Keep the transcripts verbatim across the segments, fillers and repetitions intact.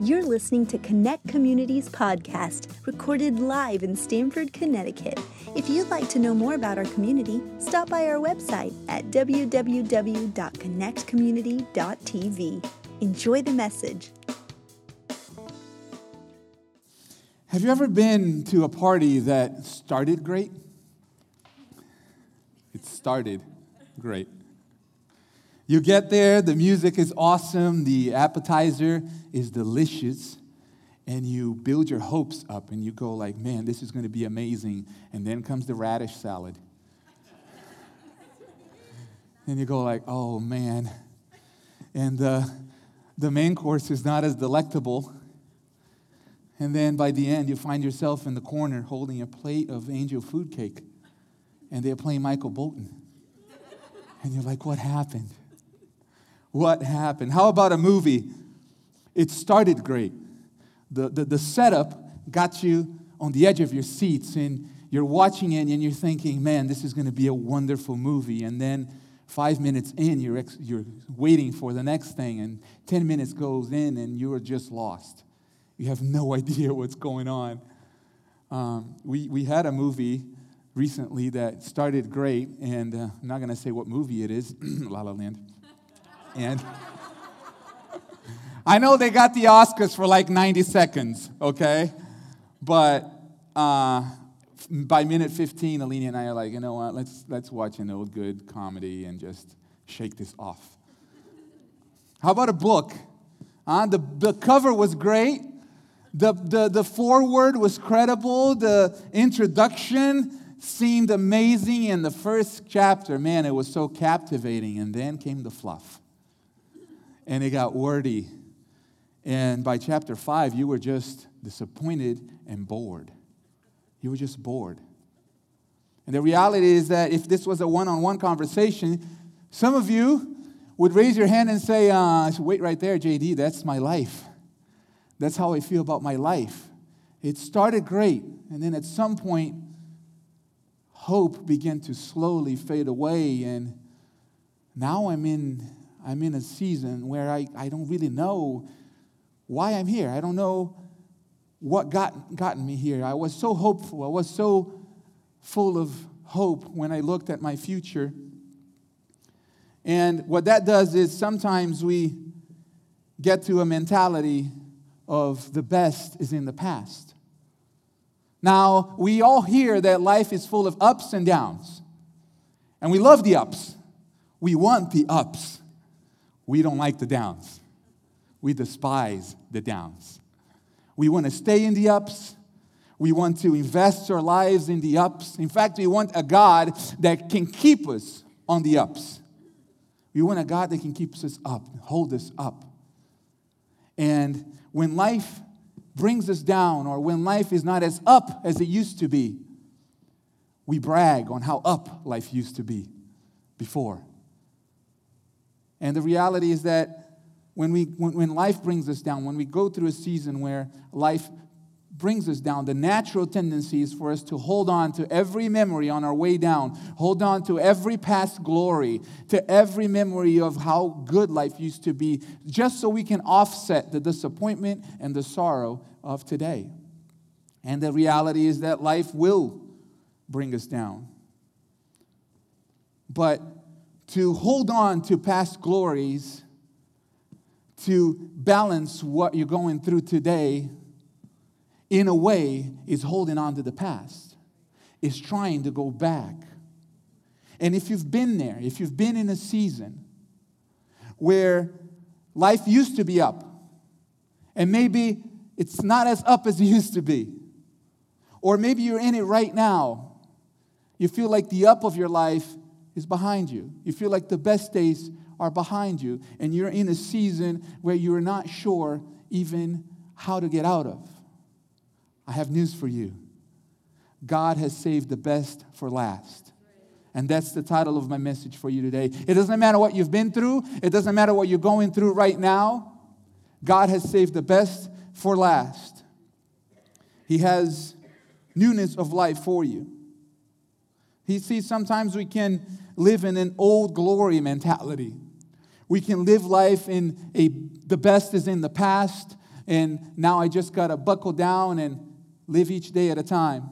You're listening to Connect Communities Podcast, recorded live in Stamford, Connecticut. If you'd like to know more about our community, stop by our website at w w w dot connect community dot t v. Enjoy the message. Have you ever been to a party that started great? It started great. You get there, the music is awesome, the appetizer is delicious, and you build your hopes up, and you go like, man, this is going to be amazing, and then comes the radish salad. And you go like, oh, man. And uh, the main course is not as delectable, and then by the end, you find yourself in the corner holding a plate of angel food cake, and they're playing Michael Bolton. And you're like, what happened? What happened? How about a movie? It started great. The, the the setup got you on the edge of your seats, and you're watching it, and you're thinking, man, this is going to be a wonderful movie. And then five minutes in, you're ex- you're waiting for the next thing, and ten minutes goes in, and you are just lost. You have no idea what's going on. Um, we we had a movie recently that started great, and uh, I'm not going to say what movie it is, La La Land. And I know they got the Oscars for like ninety seconds, okay? But uh, by minute fifteen, Alina and I are like, you know what, let's let's watch an old good comedy and just shake this off. How about a book? Uh, the, the cover was great. The, the, the foreword was credible. The introduction seemed amazing, and the first chapter, man, it was so captivating. And then came the fluff, and it got wordy. And by chapter five, you were just disappointed and bored. You were just bored. And the reality is that if this was a one-on-one conversation, some of you would raise your hand and say, uh, wait right there, J D, that's my life. That's how I feel about my life. It started great, and then at some point, hope began to slowly fade away, and now I'm in I'm in a season where I, I don't really know why I'm here. I don't know what got gotten me here. I was so hopeful. I was so full of hope when I looked at my future. And what that does is sometimes we get to a mentality of the best is in the past. Now, we all hear that life is full of ups and downs. And we love the ups. We want the ups. We don't like the downs. We despise the downs. We want to stay in the ups. We want to invest our lives in the ups. In fact, we want a God that can keep us on the ups. We want a God that can keep us up, hold us up. And when life brings us down, or when life is not as up as it used to be, we brag on how up life used to be before. And the reality is that when we when, when life brings us down, when we go through a season where life brings us down, the natural tendency is for us to hold on to every memory on our way down, hold on to every past glory, to every memory of how good life used to be, just so we can offset the disappointment and the sorrow of today. And the reality is that life will bring us down. But to hold on to past glories, to balance what you're going through today, in a way, is holding on to the past, is trying to go back. And if you've been there, if you've been in a season where life used to be up, and maybe it's not as up as it used to be, or maybe you're in it right now, you feel like the up of your life is behind you. You feel like the best days are behind you, and you're in a season where you're not sure even how to get out of. I have news for you. God has saved the best for last. And that's the title of my message for you today. It doesn't matter what you've been through. It doesn't matter what you're going through right now. God has saved the best for last. He has newness of life for you. You see, sometimes we can live in an old glory mentality. We can live life in a the best is in the past. and now I just got to buckle down and live each day at a time.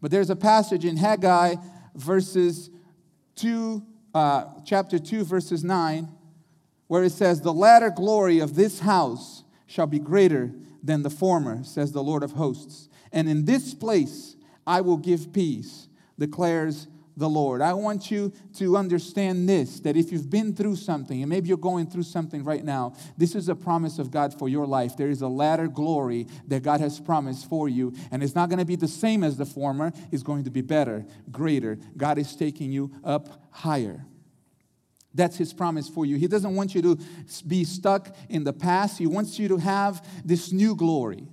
But there's a passage in Haggai verses two, uh, chapter two, verses nine, where it says, "The latter glory of this house shall be greater than the former, says the Lord of hosts. And in this place I will give peace, declares the Lord." I want you to understand this, that if you've been through something, and maybe you're going through something right now, this is a promise of God for your life. There is a latter glory that God has promised for you, and it's not going to be the same as the former. It's going to be better, greater. God is taking you up higher. That's His promise for you. He doesn't want you to be stuck in the past. He wants you to have this new glory.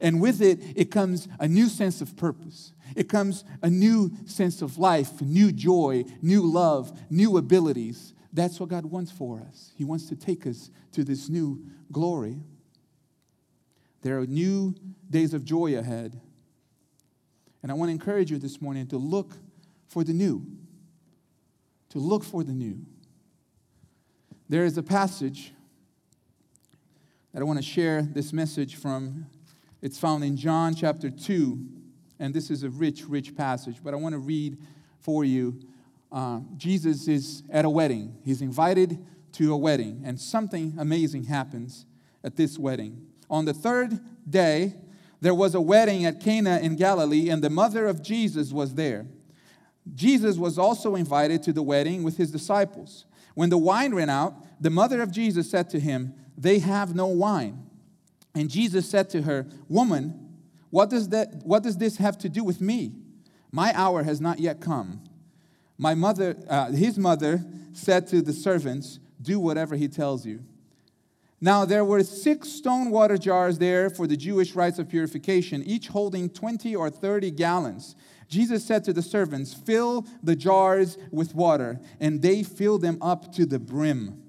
And with it, it comes a new sense of purpose. It comes a new sense of life, new joy, new love, new abilities. That's what God wants for us. He wants to take us to this new glory. There are new days of joy ahead. And I want to encourage you this morning to look for the new. To look for the new. There is a passage that I want to share this message from. It's found in John chapter two, and this is a rich, rich passage, but I want to read for you. Uh, Jesus is at a wedding. He's invited to a wedding, and something amazing happens at this wedding. On the third day, there was a wedding at Cana in Galilee, and the mother of Jesus was there. Jesus was also invited to the wedding with his disciples. When the wine ran out, the mother of Jesus said to him, "They have no wine." And Jesus said to her, "Woman, what does that, what does this have to do with me? My hour has not yet come." My mother, uh, his mother said to the servants, "Do whatever he tells you." Now there were six stone water jars there for the Jewish rites of purification, each holding twenty or thirty gallons. Jesus said to the servants, "Fill the jars with water," and they filled them up to the brim.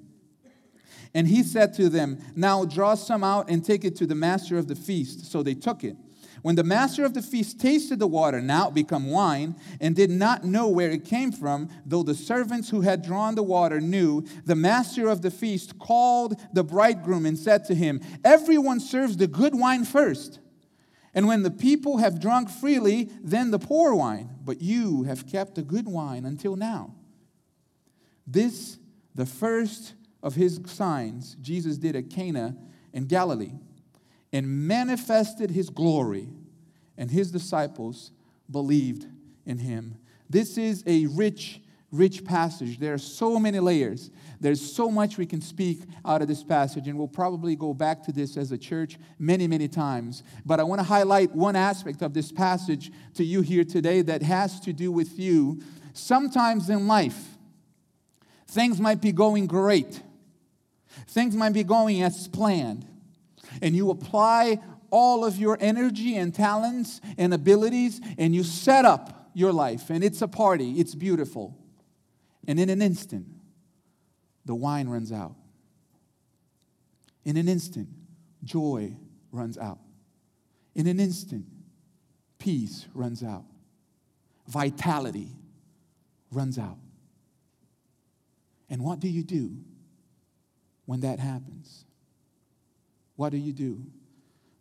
And he said to them, "Now draw some out and take it to the master of the feast." So they took it. When the master of the feast tasted the water, now become wine, and did not know where it came from, though the servants who had drawn the water knew, the master of the feast called the bridegroom and said to him, "Everyone serves the good wine first. And when the people have drunk freely, then the poor wine. But you have kept the good wine until now." This, the first of his signs Jesus did at Cana in Galilee, and manifested his glory, and his disciples believed in him. This is a rich, rich passage. There are so many layers. There's so much we can speak out of this passage, and we'll probably go back to this as a church many, many times. But I want to highlight one aspect of this passage to you here today that has to do with you. Sometimes in life, things might be going great. Things might be going as planned. And you apply all of your energy and talents and abilities, and you set up your life. And it's a party. It's beautiful. And in an instant, the wine runs out. In an instant, joy runs out. In an instant, peace runs out. Vitality runs out. And what do you do when that happens? What do you do?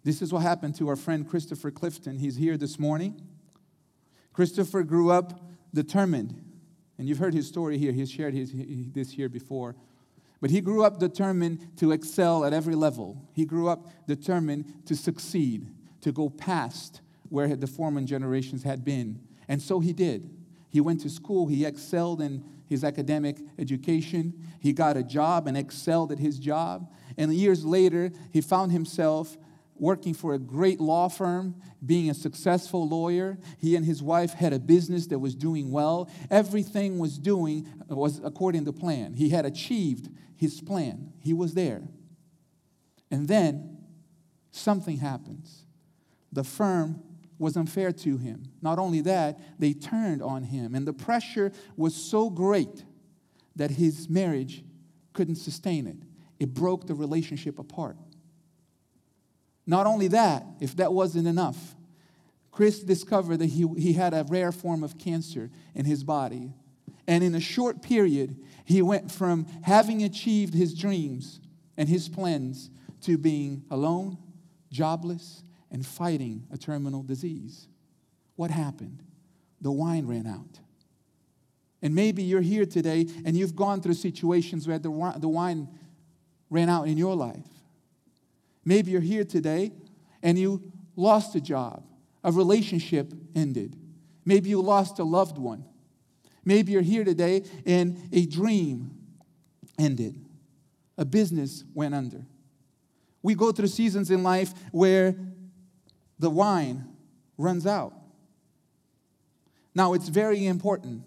This is what happened to our friend Christopher Clifton. He's here this morning. Christopher grew up determined. And you've heard his story here. He's shared his, this here before. But he grew up determined to excel at every level. He grew up determined to succeed, to go past where the former generations had been. And so he did. He went to school. He excelled in his academic education. He got a job and excelled at his job. And years later, he found himself working for a great law firm, being a successful lawyer. He and his wife had a business that was doing well. Everything was doing was according to plan. He had achieved his plan. He was there. And then something happens. The firm was unfair to him. Not only that, they turned on him, and the pressure was so great that his marriage couldn't sustain it. It broke the relationship apart. Not only that, if that wasn't enough, Chris discovered that he, he had a rare form of cancer in his body, and in a short period, he went from having achieved his dreams and his plans to being alone, jobless, and fighting a terminal disease. What happened? The wine ran out. And maybe you're here today and you've gone through situations where the wine ran out in your life. Maybe you're here today and you lost a job, a relationship ended. Maybe you lost a loved one. Maybe you're here today and a dream ended. A business went under. We go through seasons in life where the wine runs out. Now, it's very important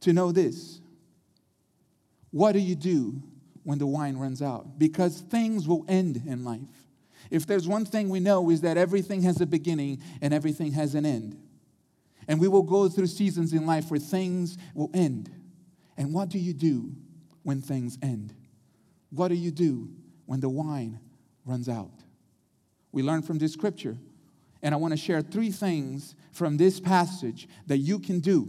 to know this. What do you do when the wine runs out? Because things will end in life. If there's one thing we know is that everything has a beginning and everything has an end. And we will go through seasons in life where things will end. And what do you do when things end? What do you do when the wine runs out? We learn from this scripture. And I want to share three things from this passage that you can do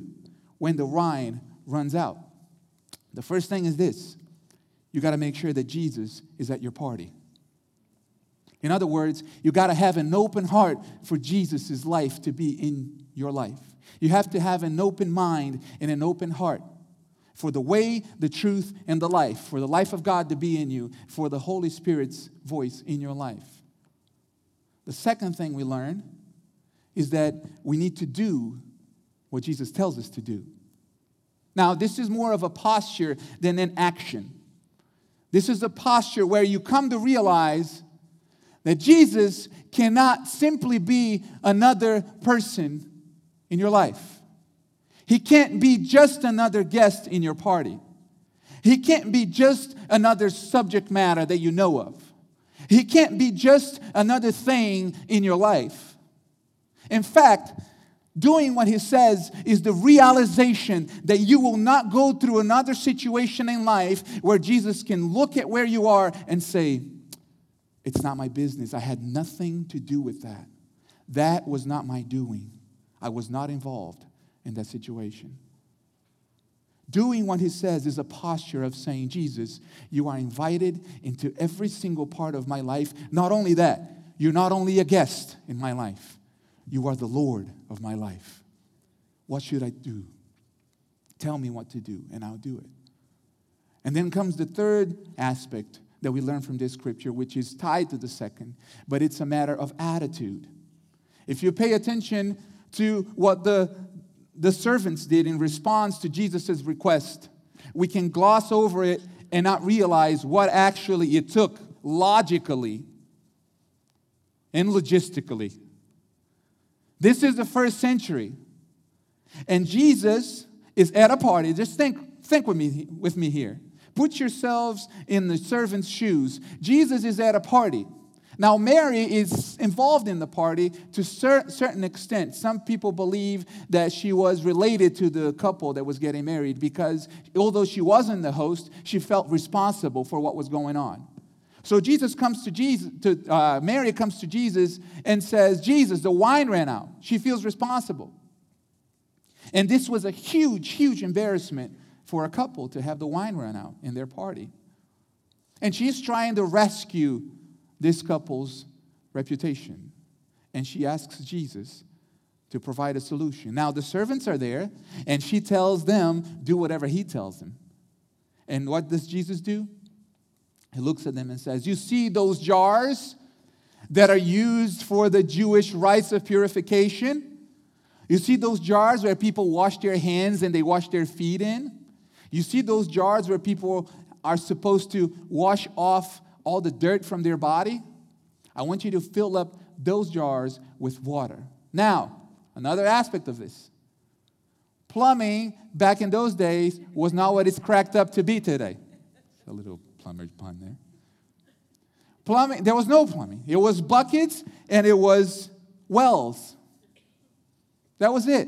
when the wine runs out. The first thing is this. You got to make sure that Jesus is at your party. In other words, you got to have an open heart for Jesus' life to be in your life. You have to have an open mind and an open heart for the way, the truth, and the life, for the life of God to be in you, for the Holy Spirit's voice in your life. The second thing we learn is that we need to do what Jesus tells us to do. Now, this is more of a posture than an action. This is a posture where you come to realize that Jesus cannot simply be another person in your life. He can't be just another guest in your party. He can't be just another subject matter that you know of. He can't be just another thing in your life. In fact, doing what he says is the realization that you will not go through another situation in life where Jesus can look at where you are and say, it's not my business. I had nothing to do with that. That was not my doing. I was not involved in that situation. Doing what he says is a posture of saying, Jesus, you are invited into every single part of my life. Not only that, you're not only a guest in my life. You are the Lord of my life. What should I do? Tell me what to do, and I'll do it. And then comes the third aspect that we learn from this scripture, which is tied to the second, but it's a matter of attitude. If you pay attention to what the The servants did in response to Jesus' request, we can gloss over it and not realize what actually it took logically and logistically. This is the first century, and Jesus is at a party. Just think, think with me, with me here. Put yourselves in the servants' shoes. Jesus is at a party. Now, Mary is involved in the party to a cer- certain extent. Some people believe that she was related to the couple that was getting married because although she wasn't the host, she felt responsible for what was going on. So Jesus comes to Jesus, to, uh, Mary comes to Jesus and says, Jesus, the wine ran out. She feels responsible. And this was a huge, huge embarrassment for a couple to have the wine run out in their party. And she's trying to rescue this couple's reputation. And she asks Jesus to provide a solution. Now, the servants are there, and she tells them, do whatever he tells them. And what does Jesus do? He looks at them and says, you see those jars that are used for the Jewish rites of purification? You see those jars where people wash their hands and they wash their feet in? You see those jars where people are supposed to wash off all the dirt from their body? I want you to fill up those jars with water. Now, another aspect of this. Plumbing back in those days was not what it's cracked up to be today. A little plumber's pun there. Plumbing, there was no plumbing. It was buckets and it was wells. That was it.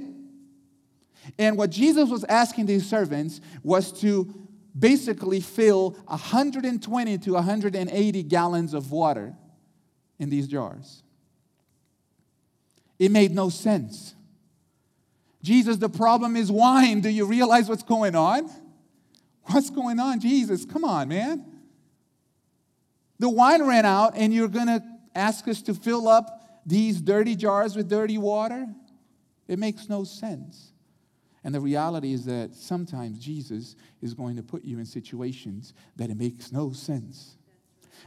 And what Jesus was asking these servants was to basically fill one hundred twenty to one hundred eighty gallons of water in these jars. It made no sense. Jesus, the problem is wine. Do you realize what's going on? What's going on, Jesus? Come on, man. The wine ran out, and you're going to ask us to fill up these dirty jars with dirty water? It makes no sense. And the reality is that sometimes Jesus is going to put you in situations that it makes no sense.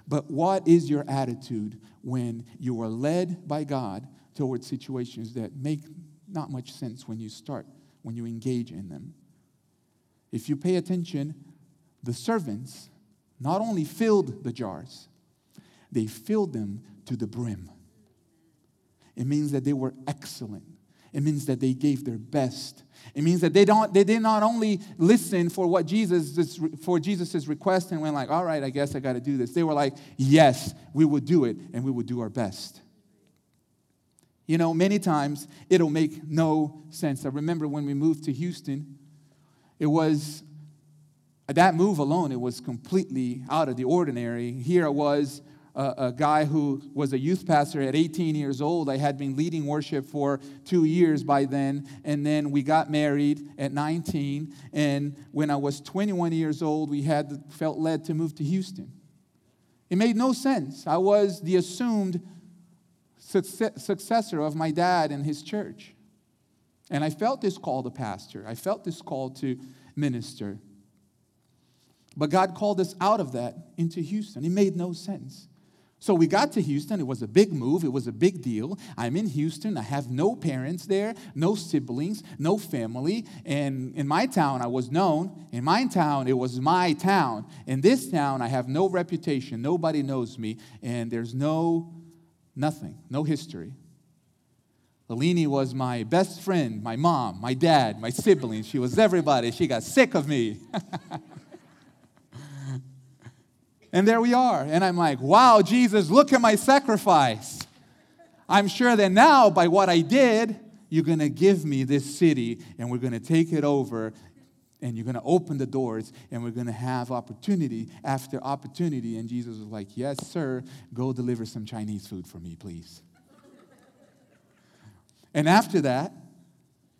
But what is your attitude when you are led by God toward situations that make not much sense when you start, when you engage in them? If you pay attention, the servants not only filled the jars, they filled them to the brim. It means that they were excellent. It means that they gave their best. It means that they don't they did not only listen for what Jesus for Jesus's request and went like, all right, I guess I got to do this. They were like, yes, we will do it, and we will do our best. You know, many times it'll make no sense. I remember when we moved to Houston, it was that move alone. It was completely out of the ordinary. Here I was. Uh, a guy who was a youth pastor at eighteen years old. I had been leading worship for two years by then, and then we got married at nineteen, and when I was twenty-one years old, we had felt led to move to Houston. It made no sense. I was the assumed success, successor of my dad and his church, and I felt this call to pastor. I felt this call to minister, but God called us out of that into Houston. It made no sense. So we got to Houston. It was a big move. It was a big deal. I'm in Houston. I have no parents there, no siblings, no family. And in my town, I was known. In my town, it was my town. In this town, I have no reputation. Nobody knows me. And there's no nothing, no history. Alina was my best friend, my mom, my dad, my siblings. She was everybody. She got sick of me. And there we are. And I'm like, wow, Jesus, look at my sacrifice. I'm sure that now, by what I did, you're going to give me this city, and we're going to take it over, and you're going to open the doors, and we're going to have opportunity after opportunity. And Jesus was like, yes, sir, go deliver some Chinese food for me, please. And after that,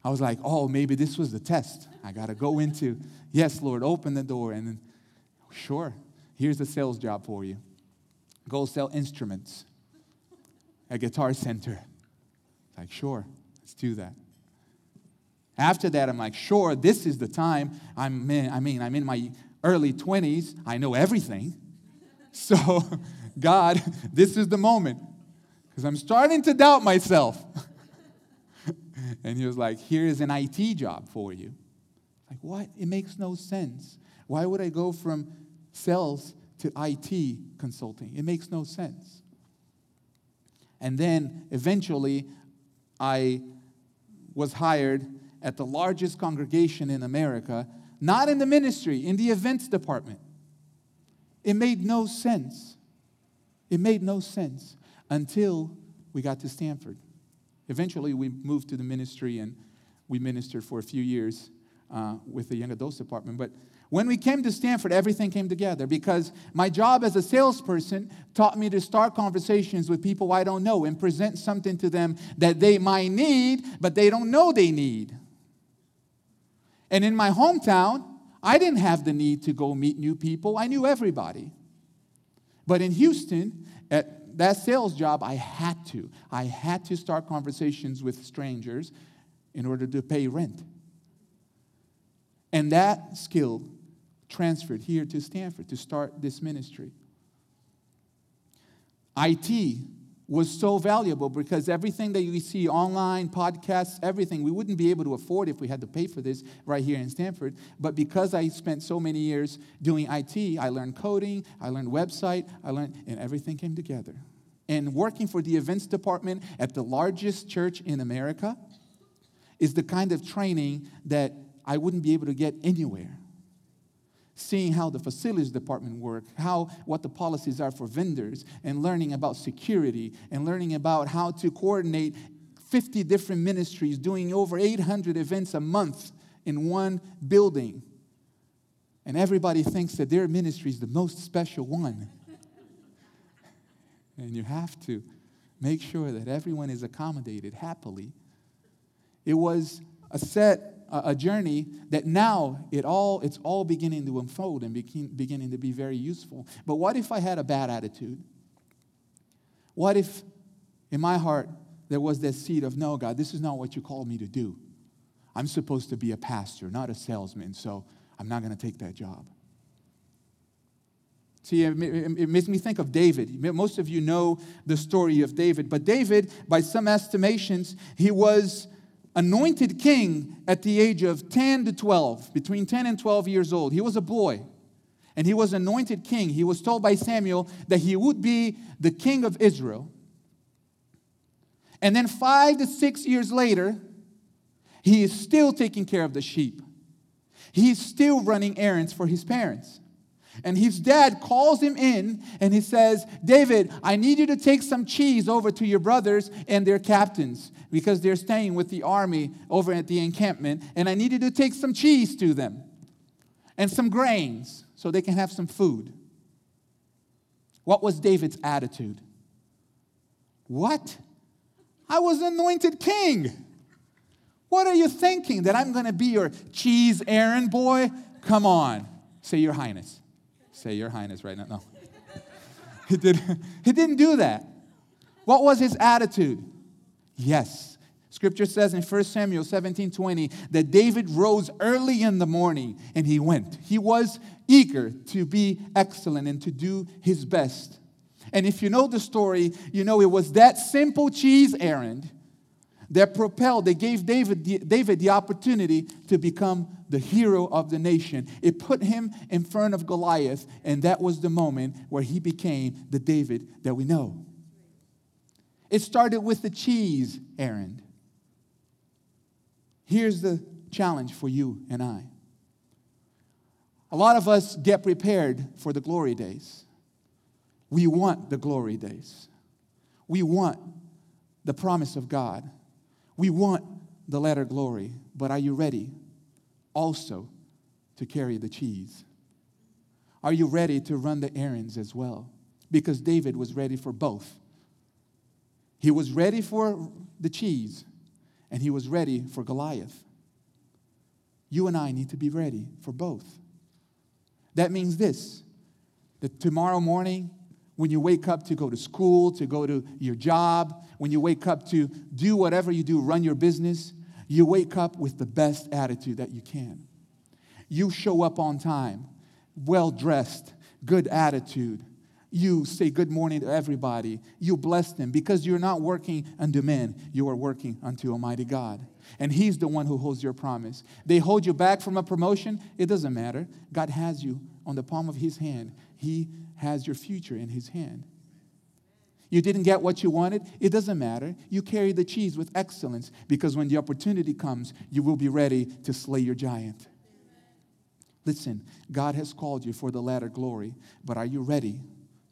I was like, oh, maybe this was the test. I got to go into, yes, Lord, open the door. And then, sure. Here's a sales job for you. Go sell instruments at Guitar Center. Like, sure, let's do that. After that, I'm like, sure, this is the time. I'm in, I mean, I'm in my early twenties. I know everything. So, God, this is the moment. Because I'm starting to doubt myself. And he was like, here's an I T job for you. Like, what? It makes no sense. Why would I go from sales to I T consulting? It makes no sense. And then eventually I was hired at the largest congregation in America, not in the ministry, in the events department. It made no sense. It made no sense until we got to Stamford. Eventually we moved to the ministry and we ministered for a few years uh, with the young adults department. But when we came to Stamford, everything came together because my job as a salesperson taught me to start conversations with people I don't know and present something to them that they might need, but they don't know they need. And in my hometown, I didn't have the need to go meet new people. I knew everybody. But in Houston, at that sales job, I had to. I had to start conversations with strangers in order to pay rent. And that skill transferred here to Stamford to start this ministry. I T was so valuable because everything that you see online, podcasts, everything, we wouldn't be able to afford if we had to pay for this right here in Stamford. But because I spent so many years doing I T, I learned coding, I learned website, I learned, and everything came together. And working for the events department at the largest church in America is the kind of training that I wouldn't be able to get anywhere. Seeing how the facilities department work, how what the policies are for vendors, and learning about security, and learning about how to coordinate fifty different ministries, doing over eight hundred events a month in one building. And everybody thinks that their ministry is the most special one. And you have to make sure that everyone is accommodated happily. It was a set a journey that now it all it's all beginning to unfold and begin, beginning to be very useful. But what if I had a bad attitude? What if in my heart there was that seed of, no, God, this is not what you called me to do. I'm supposed to be a pastor, not a salesman, so I'm not going to take that job. See, it makes me think of David. Most of you know the story of David. But David, by some estimations, he was anointed king at the age of ten to twelve, between ten and twelve years old. He was a boy, and he was anointed king. He was told by Samuel that he would be the king of Israel. And then five to six years later, he is still taking care of the sheep. He is still running errands for his parents. And his dad calls him in and he says, David, I need you to take some cheese over to your brothers and their captains because they're staying with the army over at the encampment. And I need you to take some cheese to them and some grains so they can have some food. What was David's attitude? What? I was anointed king. What are you thinking? That I'm going to be your cheese errand boy? Come on. Say your highness. Say your highness right now. No. He, did, he didn't do that. What was his attitude? Yes. Scripture says in First Samuel seventeen twenty that David rose early in the morning and he went. He was eager to be excellent and to do his best. And if you know the story, you know it was that simple cheese errand that propelled, that gave David the, David the opportunity to become the hero of the nation. It put him in front of Goliath, and that was the moment where he became the David that we know. It started with the cheese errand. Here's the challenge for you and I. A lot of us get prepared for the glory days. We want the glory days. We want the promise of God. We want the latter glory, but are you ready also to carry the cheese? Are you ready to run the errands as well? Because David was ready for both. He was ready for the cheese, and he was ready for Goliath. You and I need to be ready for both. That means this, that tomorrow morning, when you wake up to go to school, to go to your job, when you wake up to do whatever you do, run your business, you wake up with the best attitude that you can. You show up on time, well-dressed, good attitude. You say good morning to everybody. You bless them because you're not working unto men. You are working unto Almighty God. And He's the one who holds your promise. They hold you back from a promotion. It doesn't matter. God has you on the palm of His hand. He has your future in His hand. You didn't get what you wanted, it doesn't matter. You carry the cheese with excellence because when the opportunity comes, you will be ready to slay your giant. Listen, God has called you for the latter glory, but are you ready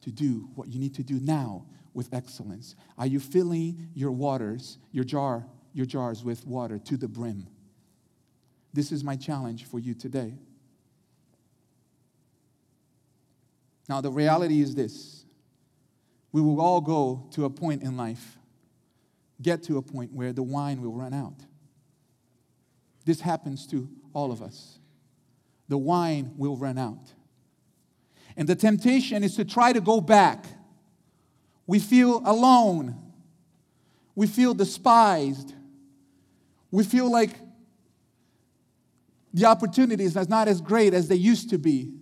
to do what you need to do now with excellence? Are you filling your waters, your jar, your jars with water to the brim? This is my challenge for you today. Now, the reality is this. We will all go to a point in life, get to a point where the wine will run out. This happens to all of us. The wine will run out. And the temptation is to try to go back. We feel alone. We feel despised. We feel like the opportunities are not as great as they used to be.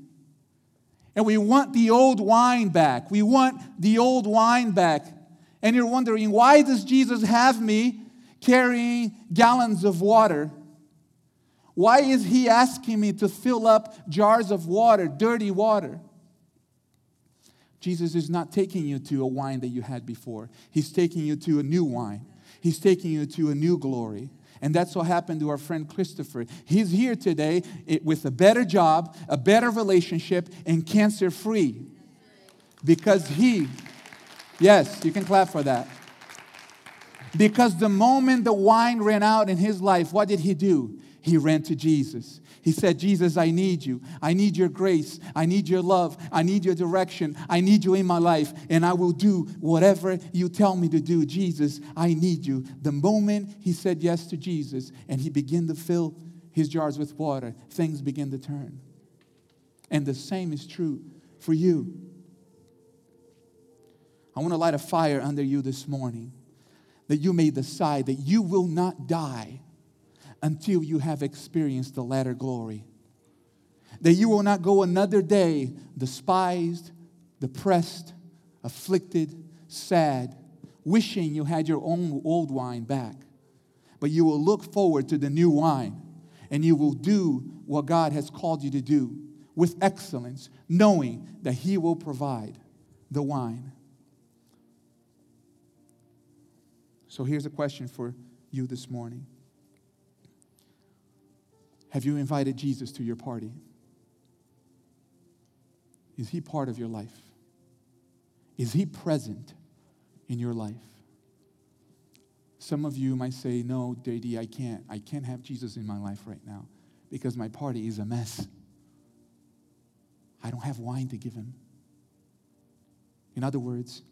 And we want the old wine back. We want the old wine back. And you're wondering, why does Jesus have me carrying gallons of water? Why is He asking me to fill up jars of water, dirty water? Jesus is not taking you to a wine that you had before. He's taking you to a new wine. He's taking you to a new glory. And that's what happened to our friend Christopher. He's here today with a better job, a better relationship, and cancer-free. Because he, yes, you can clap for that. Because the moment the wine ran out in his life, what did he do? He ran to Jesus. He said, Jesus, I need you. I need your grace. I need your love. I need your direction. I need you in my life. And I will do whatever you tell me to do. Jesus, I need you. The moment he said yes to Jesus and he began to fill his jars with water, things begin to turn. And the same is true for you. I want to light a fire under you this morning, that you may decide that you will not die until you have experienced the latter glory. That you will not go another day despised, depressed, afflicted, sad, wishing you had your own old wine back. But you will look forward to the new wine, and you will do what God has called you to do with excellence, knowing that He will provide the wine. So here's a question for you this morning. Have you invited Jesus to your party? Is He part of your life? Is He present in your life? Some of you might say, no, J D, I can't. I can't have Jesus in my life right now because my party is a mess. I don't have wine to give Him. In other words,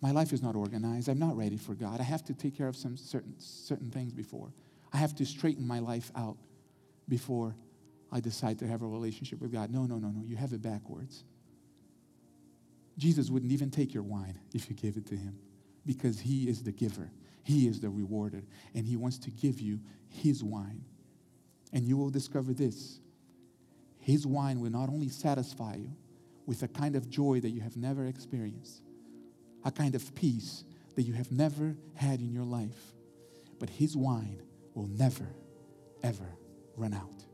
my life is not organized. I'm not ready for God. I have to take care of some certain certain things before. I have to straighten my life out before I decide to have a relationship with God. No, no, no, no. You have it backwards. Jesus wouldn't even take your wine if you gave it to Him, because He is the giver. He is the rewarder. And He wants to give you His wine. And you will discover this. His wine will not only satisfy you with a kind of joy that you have never experienced, a kind of peace that you have never had in your life, but His wine will never, ever run out.